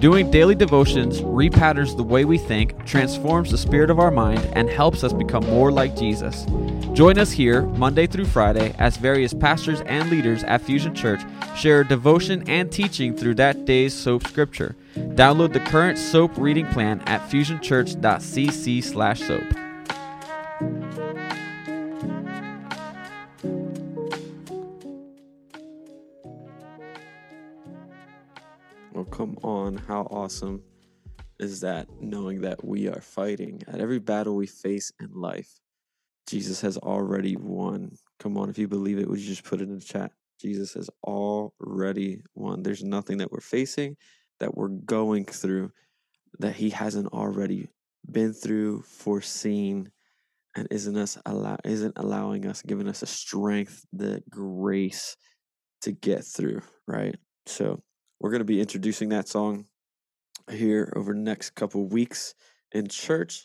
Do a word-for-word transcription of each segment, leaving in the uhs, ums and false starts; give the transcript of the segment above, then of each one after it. Doing daily devotions repatterns the way we think, transforms the spirit of our mind, and helps us become more like Jesus. Join us here Monday through Friday as various pastors and leaders at Fusion Church share devotion and teaching through that day's soap scripture. Download the current soap reading plan at fusion church dot c c slash soap. Well, come on, how awesome is that, knowing that we are fighting at every battle we face in life. Jesus has already won. Come on, if you believe it, would you just put it in the chat? Jesus has already won. There's nothing that we're facing, that we're going through, that He hasn't already been through, foreseen, and isn't us allow isn't allowing us, giving us the strength, the grace to get through, right? So we're going to be introducing that song here over the next couple of weeks in church.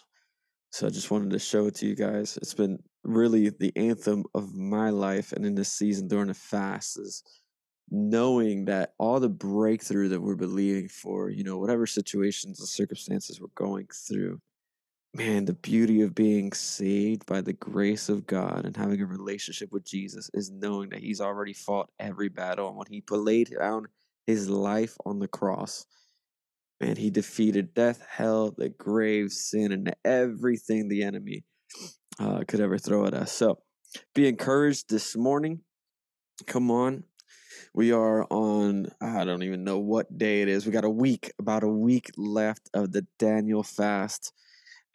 So I just wanted to show it to you guys. It's been really the anthem of my life, and in this season during the fast is knowing that all the breakthrough that we're believing for, you know, whatever situations and circumstances we're going through, man, the beauty of being saved by the grace of God and having a relationship with Jesus is knowing that He's already fought every battle. And when He laid down His life on the cross, man, He defeated death, hell, the grave, sin, and everything the enemy uh, could ever throw at us. So be encouraged this morning. Come on. We are on, I don't even know what day it is. We got a week, about a week left of the Daniel fast.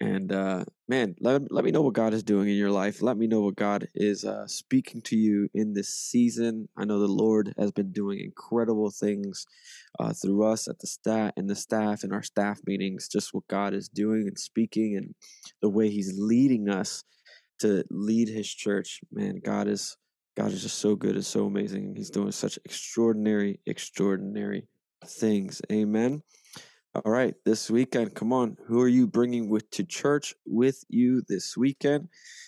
And uh, man, let, let me know what God is doing in your life. Let me know what God is uh, speaking to you in this season. I know the Lord has been doing incredible things uh, through us at the staff and the staff in our staff meetings, just what God is doing and speaking and the way He's leading us to lead His church. Man, God is God is just so good and so amazing. He's doing such extraordinary, extraordinary things. Amen. All right, this weekend, come on. Who are you bringing with to church with you this weekend?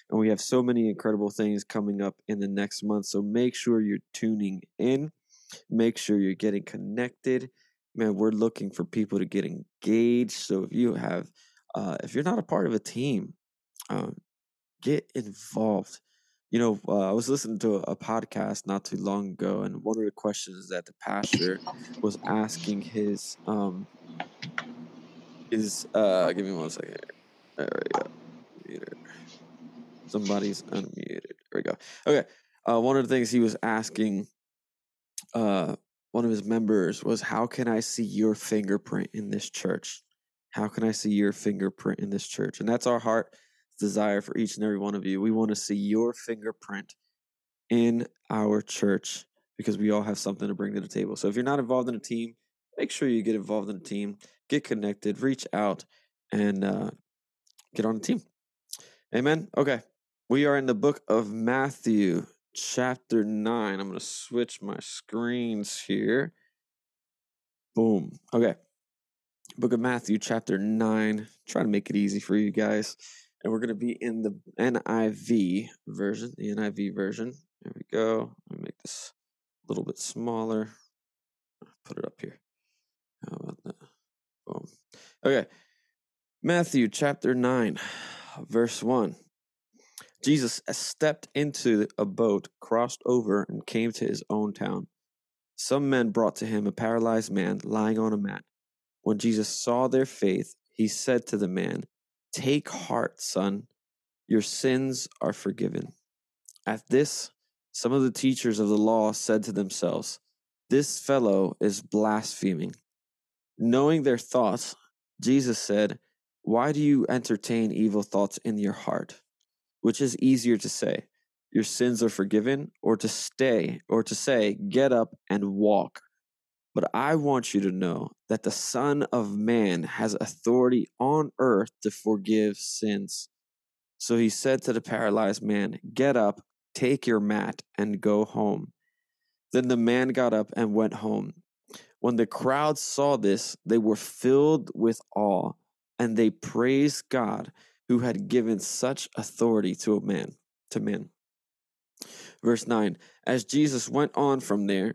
And we have so many incredible things coming up in the next month. So make sure you're tuning in. Make sure you're getting connected. Man, we're looking for people to get engaged. So if you have, uh, if you're not a part of a team, um, get involved. You know, uh, I was listening to a, a podcast not too long ago, and one of the questions that the pastor was asking his, um, his, uh, give me one second. There we go. Somebody's unmuted. There we go. Okay. Uh, one of the things he was asking, uh, one of his members was, how can I see your fingerprint in this church? How can I see your fingerprint in this church? And that's our heart desire for each and every one of you. We want to see your fingerprint in our church because we all have something to bring to the table. So if you're not involved in a team, make sure you get involved in a team, get connected, reach out, and uh, get on the team. Amen. Okay. We are in the book of Matthew, chapter nine. I'm going to switch my screens here. Boom. Okay. Book of Matthew, chapter nine. Try to make it easy for you guys. And we're going to be in the N I V version, the N I V version. There we go. Let me make this a little bit smaller. Put it up here. How about that? Boom. Okay. Matthew chapter nine, verse one. Jesus stepped into a boat, crossed over, and came to His own town. Some men brought to Him a paralyzed man lying on a mat. When Jesus saw their faith, He said to the man, "Take heart, son, your sins are forgiven." At this, some of the teachers of the law said to themselves, "This fellow is blaspheming." Knowing their thoughts, Jesus said, "Why do you entertain evil thoughts in your heart? Which is easier to say, 'Your sins are forgiven,' or to stay, or to say, 'Get up and walk'? But I want you to know that the Son of Man has authority on earth to forgive sins." So He said to the paralyzed man, "Get up, take your mat, and go home." Then the man got up and went home. When the crowd saw this, they were filled with awe and they praised God who had given such authority to a man, to men. Verse nine, as Jesus went on from there,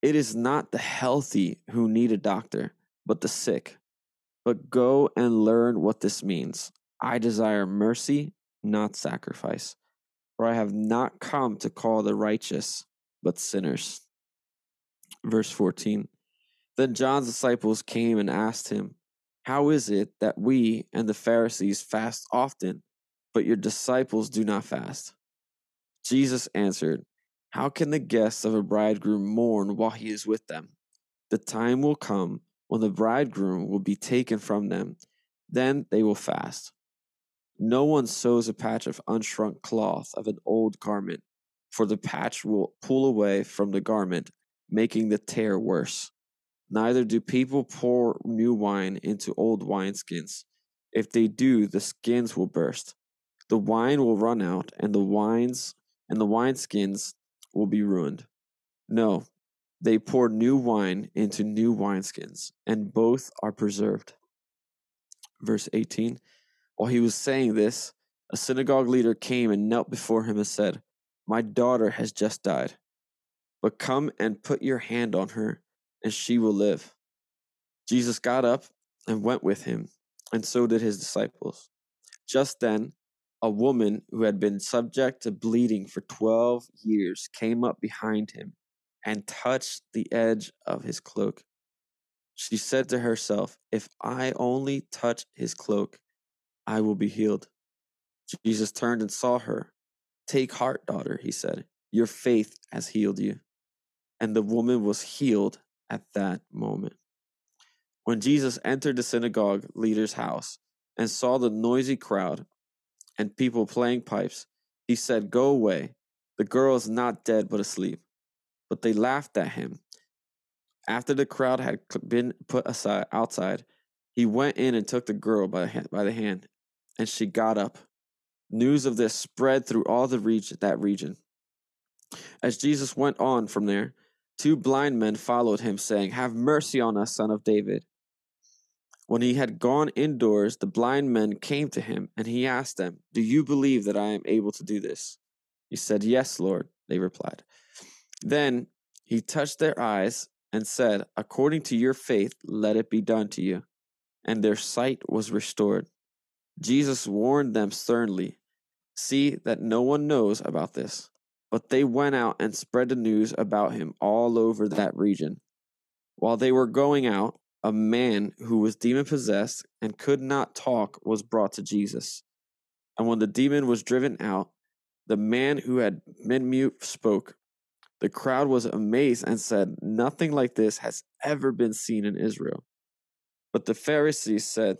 it is not the healthy who need a doctor, but the sick. But go and learn what this means. I desire mercy, not sacrifice. For I have not come to call the righteous, but sinners. Verse fourteen, then John's disciples came and asked him, how is it that we and the Pharisees fast often, but your disciples do not fast? Jesus answered, how can the guests of a bridegroom mourn while he is with them? The time will come when the bridegroom will be taken from them. Then they will fast. No one sews a patch of unshrunk cloth of an old garment, for the patch will pull away from the garment, making the tear worse. Neither do people pour new wine into old wineskins. If they do, the skins will burst. The wine will run out, and the wines and the wineskins will be ruined. No, they pour new wine into new wineskins, and both are preserved. Verse eighteen, while he was saying this, a synagogue leader came and knelt before him and said, my daughter has just died, but come and put your hand on her, and she will live. Jesus got up and went with him, and so did his disciples. Just then, a woman who had been subject to bleeding for twelve years came up behind him and touched the edge of his cloak. She said to herself, if I only touch his cloak, I will be healed. Jesus turned and saw her. Take heart, daughter, he said. Your faith has healed you. And the woman was healed at that moment. When Jesus entered the synagogue leader's house and saw the noisy crowd and people playing pipes, he said, go away. The girl is not dead, but asleep. But they laughed at him. After the crowd had been put aside outside, he went in and took the girl by the hand, and she got up. News of this spread through all the region, that region. As Jesus went on from there, two blind men followed him, saying, have mercy on us, son of David. When he had gone indoors, the blind men came to him, and he asked them, do you believe that I am able to do this? He said, yes, Lord, they replied. Then he touched their eyes and said, according to your faith, let it be done to you. And their sight was restored. Jesus warned them sternly, see that no one knows about this. But they went out and spread the news about him all over that region. While they were going out, a man who was demon-possessed and could not talk was brought to Jesus. And when the demon was driven out, the man who had been mute spoke. The crowd was amazed and said, nothing like this has ever been seen in Israel. But the Pharisees said,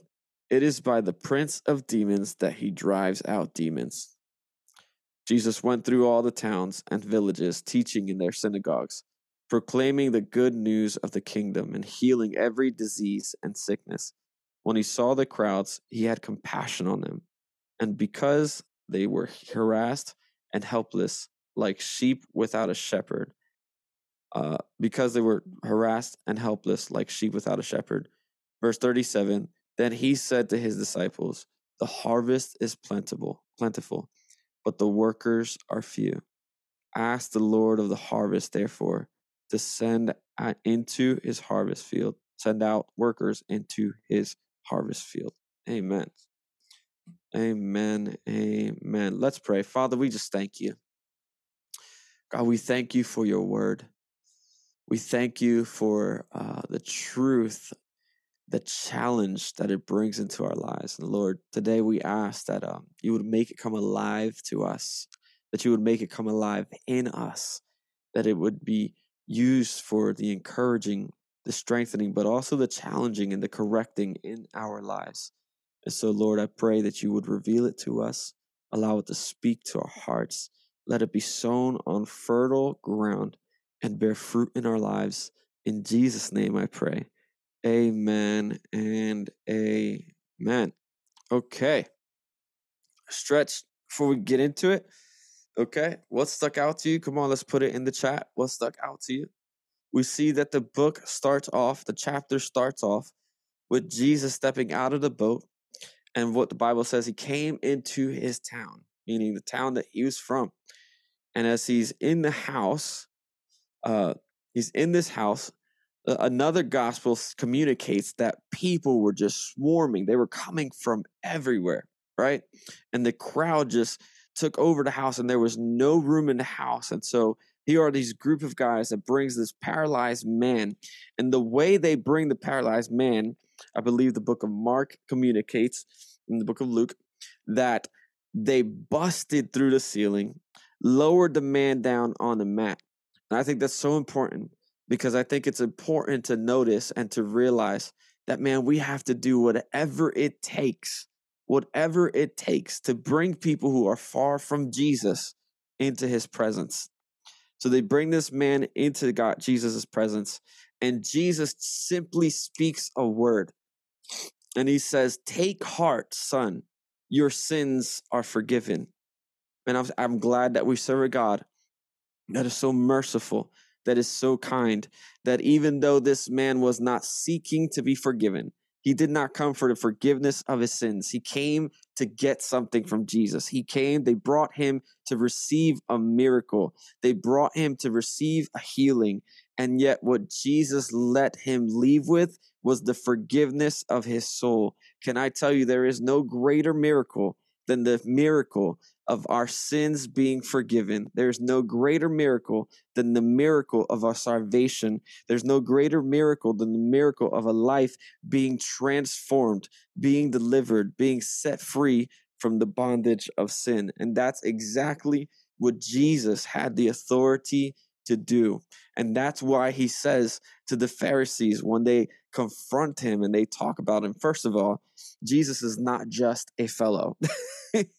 it is by the prince of demons that he drives out demons. Jesus went through all the towns and villages, teaching in their synagogues, proclaiming the good news of the kingdom and healing every disease and sickness. When he saw the crowds, he had compassion on them. And because they were harassed and helpless, like sheep without a shepherd, uh, because they were harassed and helpless, like sheep without a shepherd. Verse thirty-seven, then he said to his disciples, the harvest is plentiful, plentiful. But the workers are few. Ask the Lord of the harvest, therefore, to send into his harvest field, send out workers into his harvest field. Amen. Amen. Amen. Let's pray. Father, we just thank you. God, we thank you for your word. We thank you for uh, the truth, the challenge that it brings into our lives. And Lord, today we ask that um, you would make it come alive to us, that you would make it come alive in us, that it would be used for the encouraging, the strengthening, but also the challenging and the correcting in our lives. And so, Lord, I pray that you would reveal it to us, allow it to speak to our hearts. Let it be sown on fertile ground and bear fruit in our lives. In Jesus' name I pray. Amen and amen. Okay. Stretch before we get into it. Okay. What stuck out to you? Come on, let's put it in the chat. What stuck out to you? We see that the book starts off, the chapter starts off with Jesus stepping out of the boat. And what the Bible says, he came into his town, meaning the town that he was from. And as he's in the house, uh, he's in this house, uh, another gospel communicates that people were just swarming. They were coming from everywhere, right? And the crowd just took over the house, and there was no room in the house. And so here are these group of guys that brings this paralyzed man. And the way they bring the paralyzed man, I believe the book of Mark communicates in the book of Luke, that they busted through the ceiling, lowered the man down on the mat. And I think that's so important, because I think it's important to notice and to realize that, man, we have to do whatever it takes, whatever it takes to bring people who are far from Jesus into his presence. So they bring this man into God, Jesus' presence, and Jesus simply speaks a word. And he says, "Take heart, son, your sins are forgiven." And I'm, I'm glad that we serve a God that is so merciful, that is so kind, that even though this man was not seeking to be forgiven, he did not come for the forgiveness of his sins. He came to get something from Jesus. He came, they brought him to receive a miracle. They brought him to receive a healing. And yet what Jesus let him leave with was the forgiveness of his soul. Can I tell you, there is no greater miracle than the miracle of our sins being forgiven. There's no greater miracle than the miracle of our salvation. There's no greater miracle than the miracle of a life being transformed, being delivered, being set free from the bondage of sin. And that's exactly what Jesus had the authority to do. And that's why he says to the Pharisees when they confront him and they talk about him, first of all, Jesus is not just a fellow.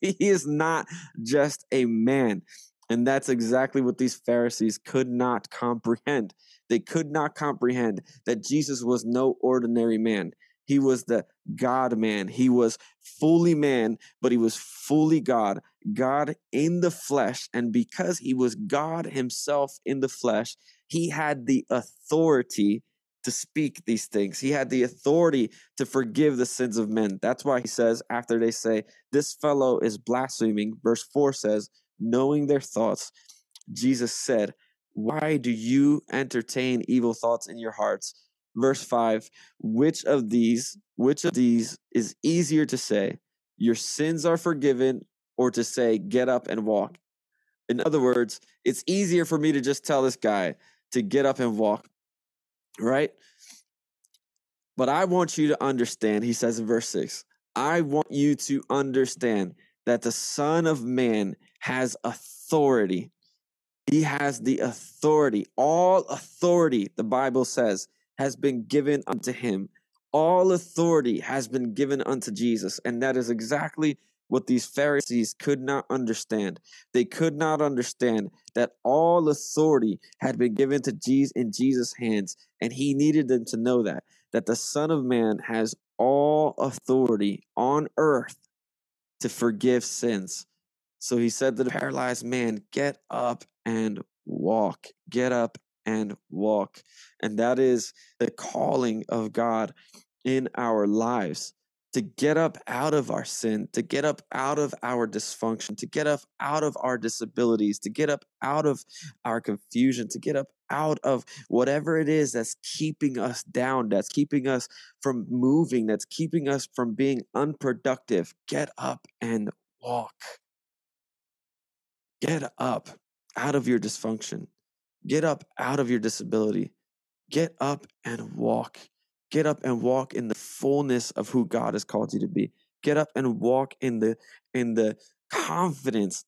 He is not just a man. And that's exactly what these Pharisees could not comprehend. They could not comprehend that Jesus was no ordinary man. He was the God man. He was fully man, but he was fully God, God in the flesh. And because he was God himself in the flesh, he had the authority to speak these things. He had the authority to forgive the sins of men. That's why he says, after they say, "This fellow is blaspheming," verse four says, knowing their thoughts, Jesus said, "Why do you entertain evil thoughts in your hearts?" Verse five, which of these, which of these is easier to say, "Your sins are forgiven," or to say, "Get up and walk"? In other words, it's easier for me to just tell this guy to get up and walk, right? But I want you to understand, he says in verse six, I want you to understand that the Son of Man has authority. He has the authority. All authority, the Bible says, has been given unto him. All authority has been given unto Jesus. And that is exactly what these Pharisees could not understand. They could not understand that all authority had been given to Jesus, in Jesus' hands. And he needed them to know that, that the Son of Man has all authority on earth to forgive sins. So he said to the paralyzed man, "Get up and walk. Get up and walk." And that is the calling of God in our lives, to get up out of our sin, to get up out of our dysfunction, to get up out of our disabilities, to get up out of our confusion, to get up out of whatever it is that's keeping us down, that's keeping us from moving, that's keeping us from being unproductive. Get up and walk. Get up out of your dysfunction. Get up out of your disability. Get up and walk. Get up and walk in the fullness of who God has called you to be. Get up and walk in the in the confidence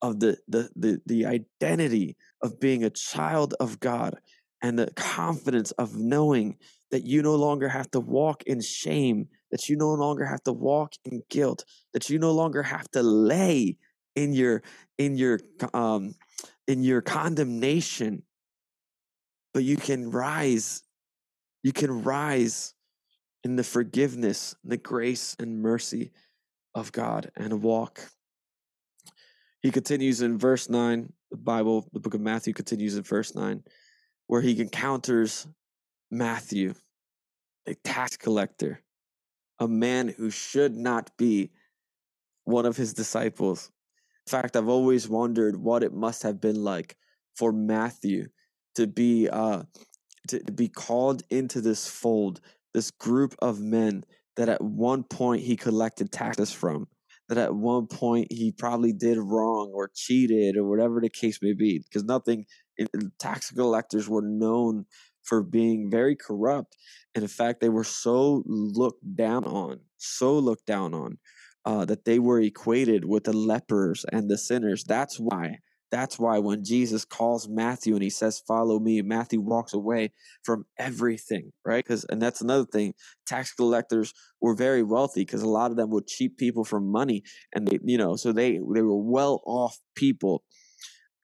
of the the the, the identity of being a child of God, and the confidence of knowing that you no longer have to walk in shame, that you no longer have to walk in guilt, that you no longer have to lay in your in your um in your condemnation, but you can rise, you can rise in the forgiveness, the grace and mercy of God and walk. He continues in verse nine, the Bible, the book of Matthew continues in verse nine, where he encounters Matthew, a tax collector, a man who should not be one of his disciples. In fact, I've always wondered what it must have been like for Matthew to be uh, to be called into this fold, this group of men that at one point he collected taxes from, that at one point he probably did wrong or cheated or whatever the case may be, because nothing, tax collectors were known for being very corrupt. And in fact, they were so looked down on, so looked down on, uh, that they were equated with the lepers and the sinners. That's why, that's why when Jesus calls Matthew and he says, "Follow me," Matthew walks away from everything, right? Because, and that's another thing, tax collectors were very wealthy because a lot of them would cheat people for money. And they, you know, so they, they were well-off people.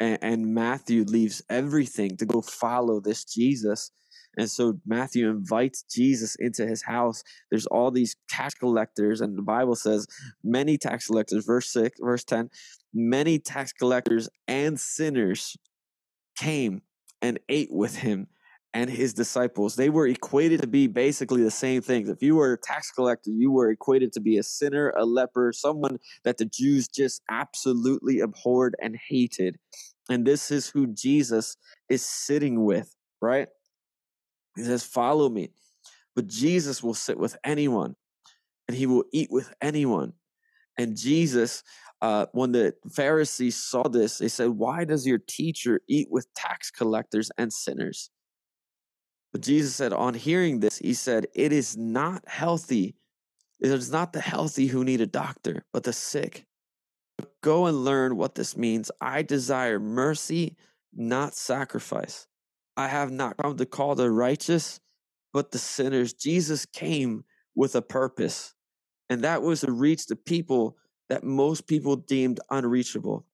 And Matthew leaves everything to go follow this Jesus. And so Matthew invites Jesus into his house. There's all these tax collectors, and the Bible says many tax collectors, verse six, verse ten, many tax collectors and sinners came and ate with him and his disciples. They were equated to be basically the same things. If you were a tax collector, you were equated to be a sinner, a leper, someone that the Jews just absolutely abhorred and hated. And this is who Jesus is sitting with, right? He says, "Follow me." But Jesus will sit with anyone, and he will eat with anyone. And Jesus, uh, when the Pharisees saw this, they said, "Why does your teacher eat with tax collectors and sinners?" But Jesus said, on hearing this, he said, "It is not healthy. It is not the healthy who need a doctor, but the sick. Go and learn what this means. I desire mercy, not sacrifice. I have not come to call the righteous, but the sinners." Jesus came with a purpose, and that was to reach the people that most people deemed unreachable,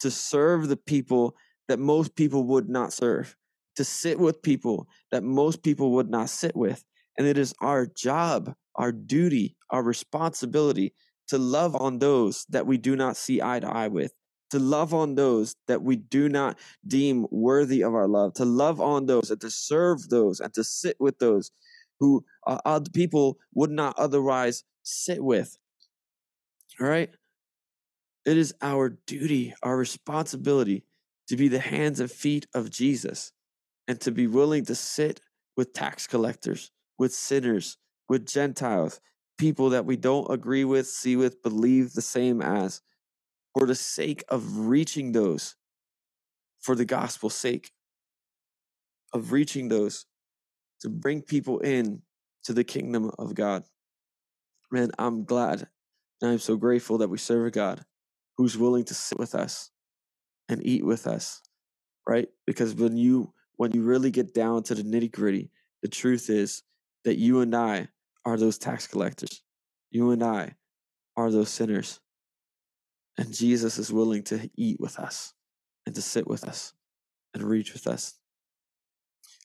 to serve the people that most people would not serve, to sit with people that most people would not sit with. And it is our job, our duty, our responsibility to love on those that we do not see eye to eye with, to love on those that we do not deem worthy of our love, to love on those and to serve those and to sit with those who uh, other people would not otherwise sit with. All right? It is our duty, our responsibility to be the hands and feet of Jesus and to be willing to sit with tax collectors, with sinners, with Gentiles, people that we don't agree with, see with, believe the same as, for the sake of reaching those, for the gospel's sake, of reaching those, to bring people in to the kingdom of God. Man, I'm glad and I'm so grateful that we serve a God who's willing to sit with us and eat with us, right? Because when you, when you really get down to the nitty gritty, the truth is that you and I are those tax collectors. You and I are those sinners. And Jesus is willing to eat with us and to sit with us and reach with us.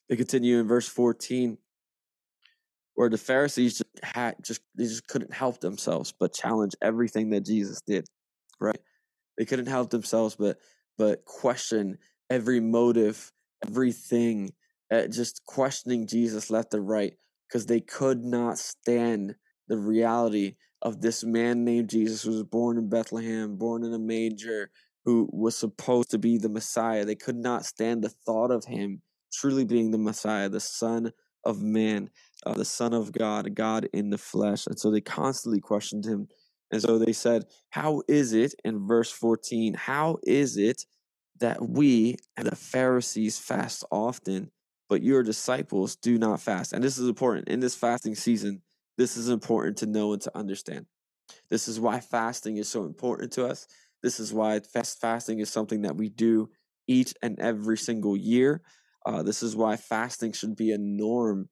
They continue in verse fourteen, where the Pharisees just had, just they just couldn't help themselves but challenge everything that Jesus did, right? They couldn't help themselves but but question every motive, everything, uh, just questioning Jesus left and right, because they could not stand the reality of this man named Jesus who was born in Bethlehem, born in a manger, who was supposed to be the Messiah. They could not stand the thought of him truly being the Messiah, the Son of Man, uh, the Son of God, God in the flesh. And so they constantly questioned him. And so they said, how is it, in verse fourteen, how is it that we and the Pharisees fast often, but your disciples do not fast? And this is important. In this fasting season, this is important to know and to understand. This is why fasting is so important to us. This is why fast fasting is something that we do each and every single year. Uh, this is why fasting should be a norm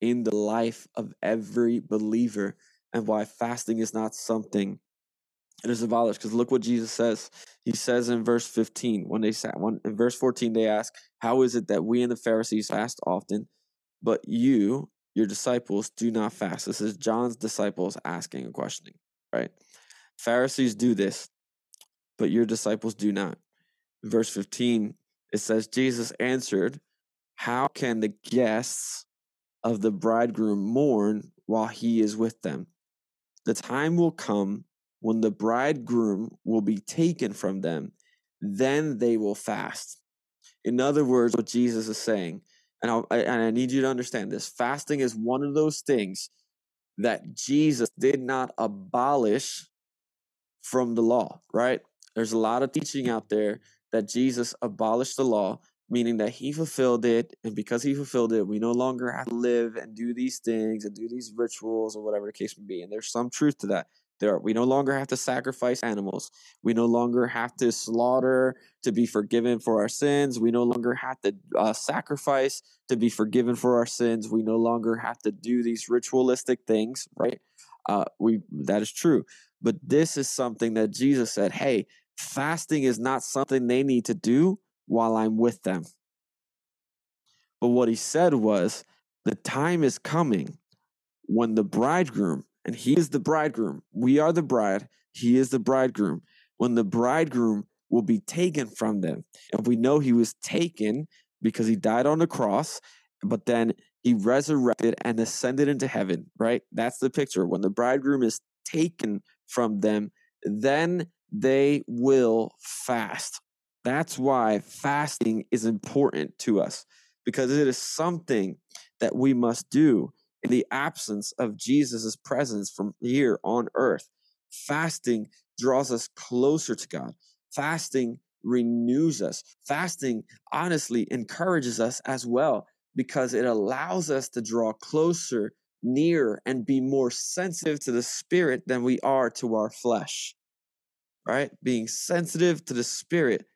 in the life of every believer. and why fasting is not something it is abolished. Because look what Jesus says. He says in verse fifteen, when they sat one in verse fourteen, they ask, how is it that we and the Pharisees fast often, but you, your disciples, do not fast? This is John's disciples asking and questioning, right? Pharisees do this, but your disciples do not. In verse fifteen, it says, Jesus answered, how can the guests of the bridegroom mourn while he is with them? The time will come when the bridegroom will be taken from them, then they will fast. In other words, what Jesus is saying, and, I'll, and I need you to understand this, fasting is one of those things that Jesus did not abolish from the law, right? There's a lot of teaching out there that Jesus abolished the law, meaning that he fulfilled it, and because he fulfilled it, we no longer have to live and do these things and do these rituals or whatever the case may be. And there's some truth to that. There are, we no longer have to sacrifice animals. We no longer have to slaughter to be forgiven for our sins. We no longer have to uh, sacrifice to be forgiven for our sins. We no longer have to do these ritualistic things, right? Uh, we that is true. But this is something that Jesus said, hey, fasting is not something they need to do while I'm with them. But what he said was, the time is coming when the bridegroom, and he is the bridegroom, we are the bride, he is the bridegroom, when the bridegroom will be taken from them. And we know he was taken because he died on the cross, but then he resurrected and ascended into heaven, right? That's the picture. When the bridegroom is taken from them, then they will fast. That's why fasting is important to us, because it is something that we must do in the absence of Jesus' presence from here on earth. Fasting draws us closer to God. Fasting renews us. Fasting honestly encourages us as well, because it allows us to draw closer, near, and be more sensitive to the Spirit than we are to our flesh, right? Being sensitive to the Spirit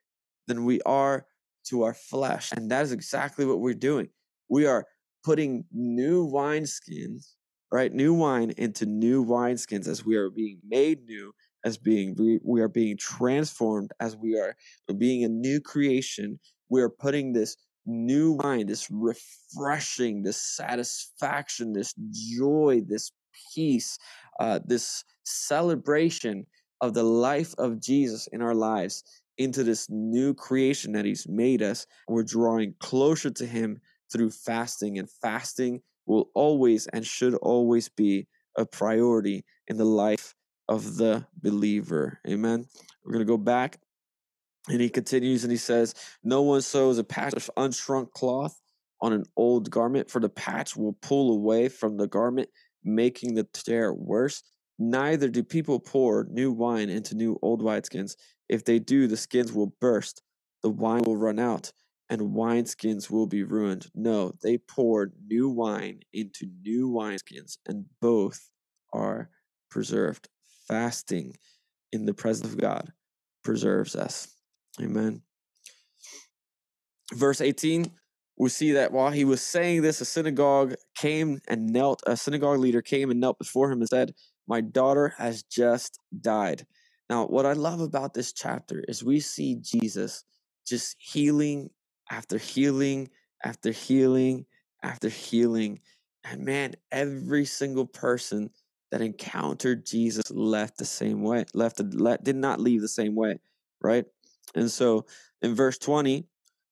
than we are to our flesh. And that is exactly what we're doing. We are putting new wineskins, right? New wine into new wineskins as we are being made new, as being re- we are being transformed, as we are being a new creation. We are putting this new wine, this refreshing, this satisfaction, this joy, this peace, uh, this celebration of the life of Jesus in our lives into this new creation that he's made us. We're drawing closer to him through fasting, and fasting will always and should always be a priority in the life of the believer. Amen. We're going to go back, and he continues and he says, no one sews a patch of unshrunk cloth on an old garment, for the patch will pull away from the garment, making the tear worse. Neither do people pour new wine into new old wineskins. If they do, the skins will burst, the wine will run out, and wineskins will be ruined. No, they poured new wine into new wineskins, and both are preserved. Fasting in the presence of God preserves us. Amen. Verse eighteen, we see that while he was saying this, a synagogue came and knelt, a synagogue leader came and knelt before him and said, my daughter has just died. Now, what I love about this chapter is we see Jesus just healing after healing, after healing, after healing. And man, every single person that encountered Jesus left the same way, left, left did not leave the same way, right? And so in verse twenty,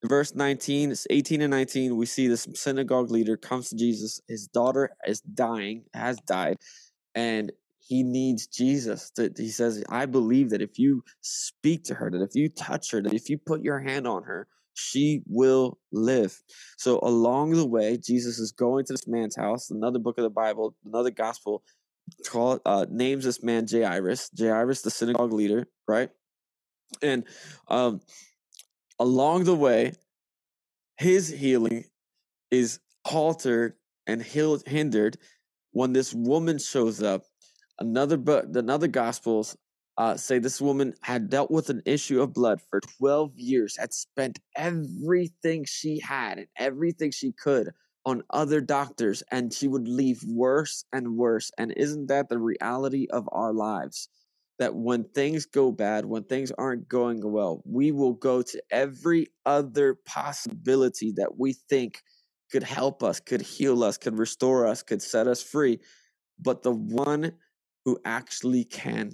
verse nineteen, eighteen and nineteen, we see this synagogue leader comes to Jesus. His daughter is dying, has died, and he needs Jesus. To, he says, I believe that if you speak to her, that if you touch her, that if you put your hand on her, she will live. So along the way, Jesus is going to this man's house. Another book of the Bible, another gospel, call, uh, names this man Jairus. Jairus, the synagogue leader, right? And um, along the way, his healing is halted and healed, hindered when this woman shows up. Another book, another gospels uh, say this woman had dealt with an issue of blood for twelve years, had spent everything she had and everything she could on other doctors, and she would leave worse and worse. And isn't that the reality of our lives? That when things go bad, when things aren't going well, we will go to every other possibility that we think could help us, could heal us, could restore us, could set us free. But the one who actually can.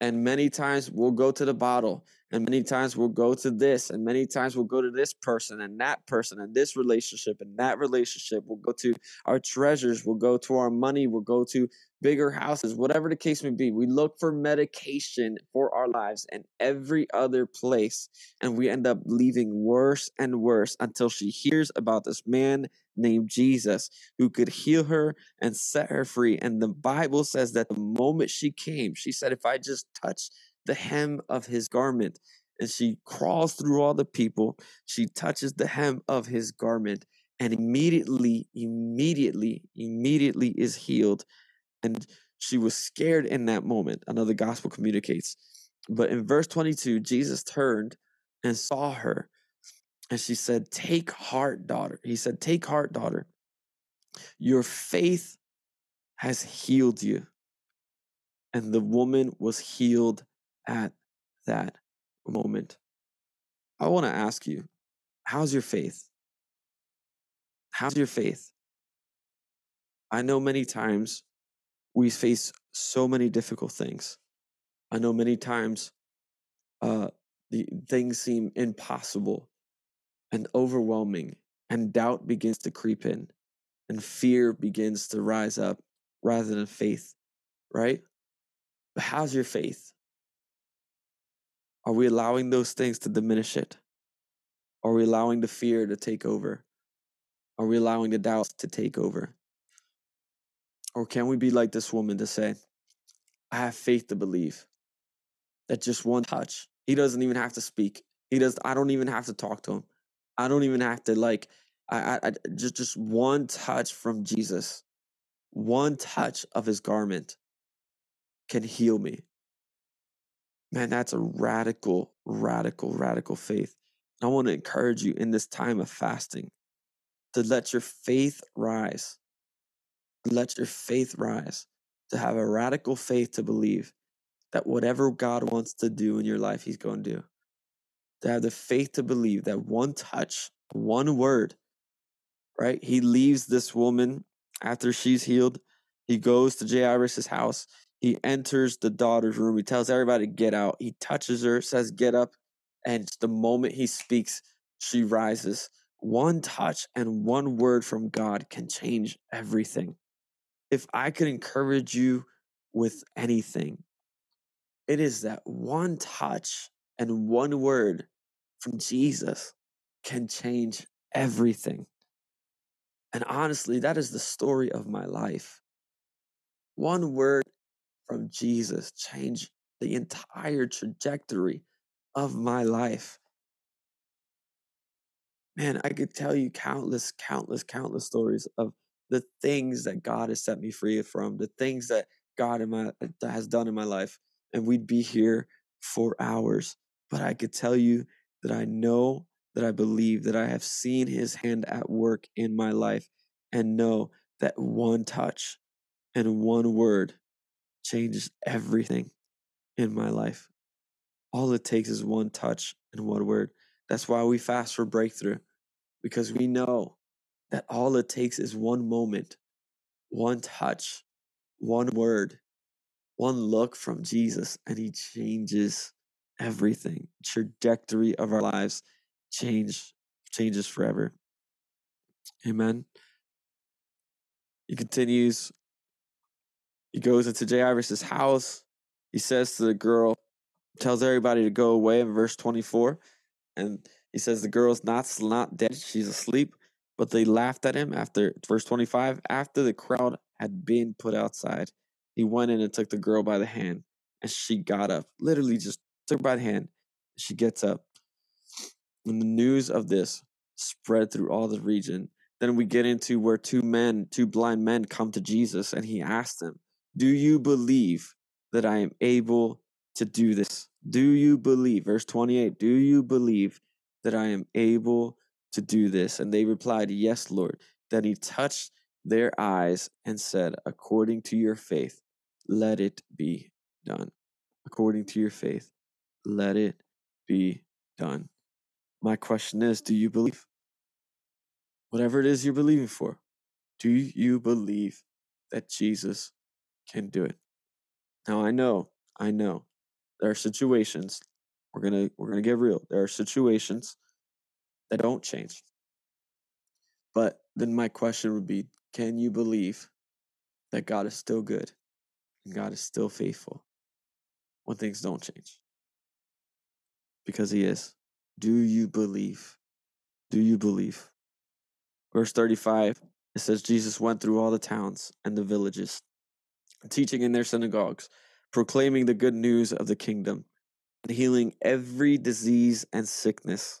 And many times we'll go to the bottle, and many times we'll go to this, and many times we'll go to this person and that person and this relationship and that relationship. We'll go to our treasures. We'll go to our money. We'll go to bigger houses, whatever the case may be. We look for medication for our lives in every other place, and we end up leaving worse and worse until she hears about this man named Jesus who could heal her and set her free. And the Bible says that the moment she came, she said, if I just touch the hem of his garment, and she crawls through all the people, she touches the hem of his garment, and immediately, immediately, immediately is healed. And she was scared in that moment. Another gospel communicates. But in verse twenty-two, Jesus turned and saw her. And she said, take heart, daughter. He said, take heart, daughter. Your faith has healed you. And the woman was healed at that moment. I want to ask you, how's your faith? How's your faith? I know many times we face so many difficult things. I know many times uh, the things seem impossible and overwhelming, and doubt begins to creep in, and fear begins to rise up rather than faith, right? But how's your faith? Are we allowing those things to diminish it? Are we allowing the fear to take over? Are we allowing the doubts to take over? Or can we be like this woman to say, I have faith to believe that just one touch, he doesn't even have to speak. He does. I don't even have to talk to him. I don't even have to like, I, I, I just, just one touch from Jesus, one touch of his garment can heal me. Man, that's a radical, radical, radical faith. I want to encourage you in this time of fasting to let your faith rise. Let your faith rise, to have a radical faith to believe that whatever God wants to do in your life, he's going to do. To have the faith to believe that one touch, one word, right? He leaves this woman after she's healed. He goes to Jairus' house. He enters the daughter's room. He tells everybody to get out. He touches her, says, get up. And the moment he speaks, she rises. One touch and one word from God can change everything. If I could encourage you with anything, it is that one touch and one word from Jesus can change everything. And honestly, that is the story of my life. One word from Jesus changed the entire trajectory of my life. Man, I could tell you countless, countless, countless stories of the things that God has set me free from, the things that God in my, has done in my life. And we'd be here for hours. But I could tell you that I know, that I believe, that I have seen his hand at work in my life, and know that one touch and one word changes everything in my life. All it takes is one touch and one word. That's why we fast for breakthrough, because we know that all it takes is one moment, one touch, one word, one look from Jesus, and he changes everything. Trajectory of our lives change, changes forever. Amen. He continues. He goes into Jairus' house. He says to the girl, tells everybody to go away in verse twenty-four. And he says the girl's not, not dead. She's asleep. But they laughed at him after, verse twenty-five, after the crowd had been put outside. He went in and took the girl by the hand, and she got up. Literally just took her by the hand. She gets up. And the news of this spread through all the region. Then we get into where two men, two blind men come to Jesus, and he asked them, do you believe that I am able to do this? Do you believe, verse twenty-eight, do you believe that I am able to do this? And they replied, yes, Lord. that he touched their eyes and said, according to your faith, let it be done. According to your faith, let it be done. My question is, do you believe? Whatever it is you're believing for, do you believe that Jesus can do it? Now, I know, I know there are situations, we're going to, we're going to get real. There are situations that don't change. But then my question would be, can you believe that God is still good and God is still faithful when things don't change? Because he is. Do you believe? Do you believe? Verse thirty-five, it says, Jesus went through all the towns and the villages, teaching in their synagogues, proclaiming the good news of the kingdom, and healing every disease and sickness.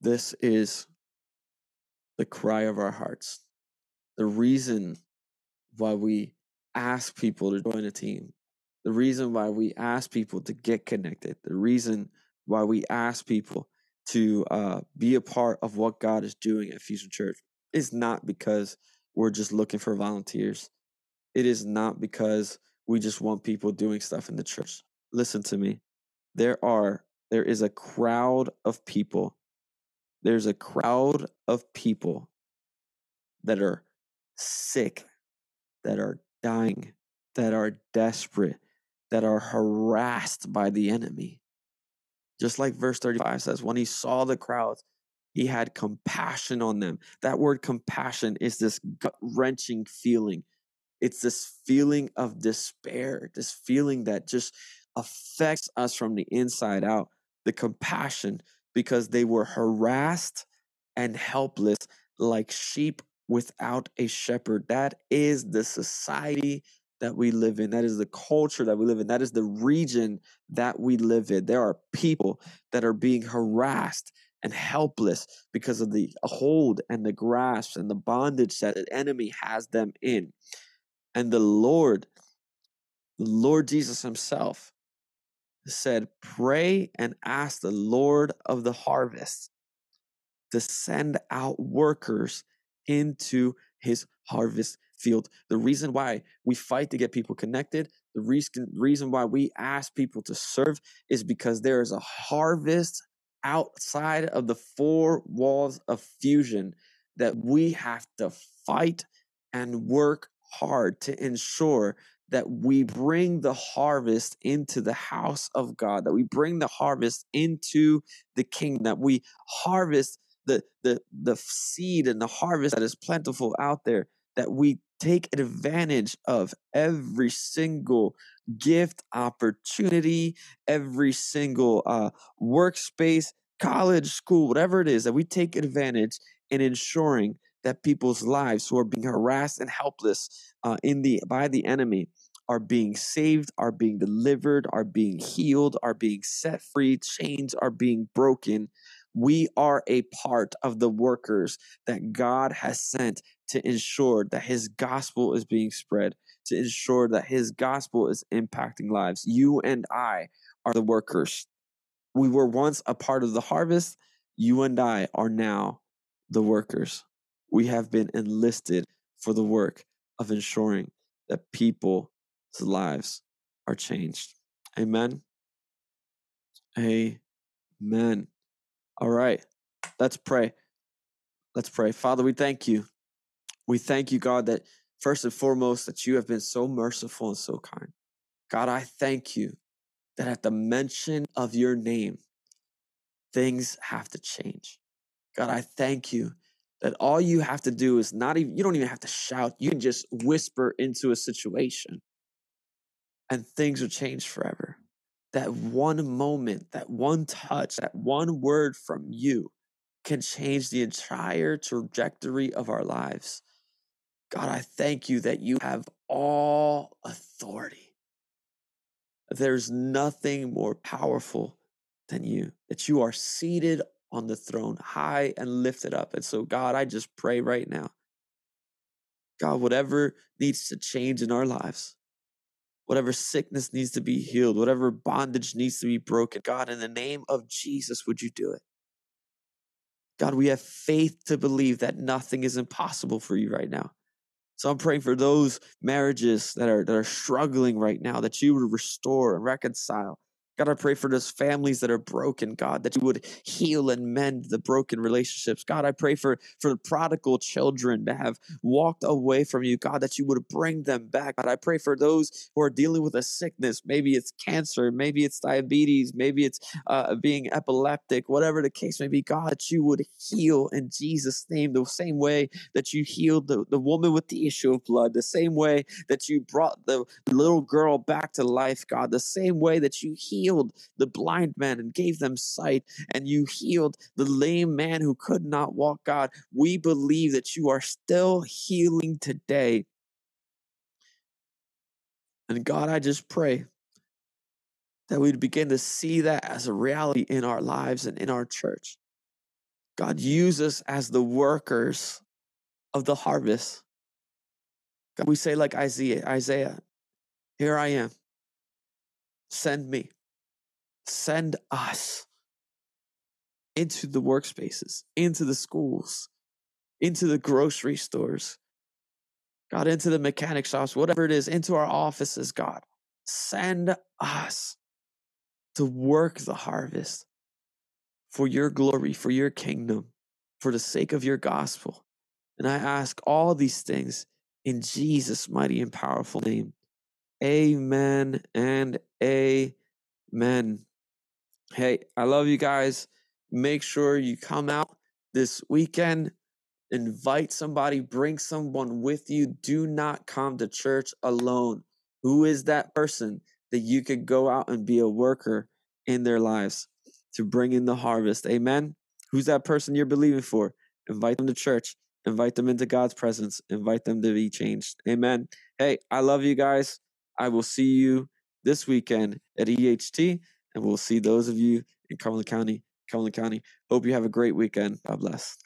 this is the cry of our hearts. The reason why we ask people to join a team. The reason why we ask people to get connected. The reason why we ask people to uh, be a part of what God is doing at Fusion Church is not because we're just looking for volunteers. It is not because we just want people doing stuff in the church. Listen to me. There are, there is a crowd of people. There's a crowd of people that are sick, that are dying, that are desperate, that are harassed by the enemy. Just like verse thirty-five says, when he saw the crowds, he had compassion on them. That word compassion is this gut-wrenching feeling. It's this feeling of despair, this feeling that just affects us from the inside out. The compassion, because they were harassed and helpless like sheep without a shepherd. That is the society that we live in. That is the culture that we live in. That is the region that we live in. There are people that are being harassed and helpless because of the hold and the grasp and the bondage that the enemy has them in. And the Lord, the Lord Jesus himself said, pray and ask the Lord of the harvest to send out workers into his harvest field. The reason why we fight to get people connected, the reason, reason why we ask people to serve is because there is a harvest outside of the four walls of Fusion that we have to fight and work hard to ensure that we bring the harvest into the house of God, that we bring the harvest into the kingdom, that we harvest the, the, the seed and the harvest that is plentiful out there, that we take advantage of every single gift, opportunity, every single uh, workspace, college, school, whatever it is, that we take advantage in ensuring that people's lives who are being harassed and helpless uh, in the by the enemy are being saved, are being delivered, are being healed, are being set free, chains are being broken. We are a part of the workers that God has sent to ensure that his gospel is being spread, to ensure that his gospel is impacting lives. You and I are the workers. We were once a part of the harvest. You and I are now the workers. We have been enlisted for the work of ensuring that people's lives are changed. Amen. Amen. All right, let's pray. Let's pray. Father, we thank you. We thank you, God, that first and foremost, that you have been so merciful and so kind. God, I thank you that at the mention of your name, things have to change. God, I thank you that all you have to do is not even, you don't even have to shout. You can just whisper into a situation and things will change forever. That one moment, that one touch, that one word from you can change the entire trajectory of our lives. God, I thank you that you have all authority. There's nothing more powerful than you, that you are seated on the throne, high and lifted up. And so, God, I just pray right now, God, whatever needs to change in our lives, whatever sickness needs to be healed, whatever bondage needs to be broken, God, in the name of Jesus, would you do it? God, we have faith to believe that nothing is impossible for you right now. So I'm praying for those marriages that are, that are struggling right now, that you would restore and reconcile. God, I pray for those families that are broken, God, that you would heal and mend the broken relationships. God, I pray for, for the prodigal children that have walked away from you, God, that you would bring them back. God, I pray for those who are dealing with a sickness. Maybe it's cancer, maybe it's diabetes, maybe it's uh, being epileptic, whatever the case may be, God, that you would heal in Jesus' name, the same way that you healed the, the woman with the issue of blood, the same way that you brought the little girl back to life, God, the same way that you healed healed the blind man and gave them sight, and you healed the lame man who could not walk, God. We believe that you are still healing today. And God, I just pray that we'd begin to see that as a reality in our lives and in our church. God, use us as the workers of the harvest. God, we say like Isaiah, Isaiah, here I am. Send me. Send us into the workspaces, into the schools, into the grocery stores, God, into the mechanic shops, whatever it is, into our offices, God. Send us to work the harvest for your glory, for your kingdom, for the sake of your gospel. And I ask all these things in Jesus' mighty and powerful name. Amen and amen. Hey, I love you guys. Make sure you come out this weekend. Invite somebody. Bring someone with you. Do not come to church alone. Who is that person that you could go out and be a worker in their lives to bring in the harvest? Amen. Who's that person you're believing for? Invite them to church. Invite them into God's presence. Invite them to be changed. Amen. Hey, I love you guys. I will see you this weekend at E H T. And we'll see those of you in Cumberland County, Cumberland County. Hope you have a great weekend. God bless.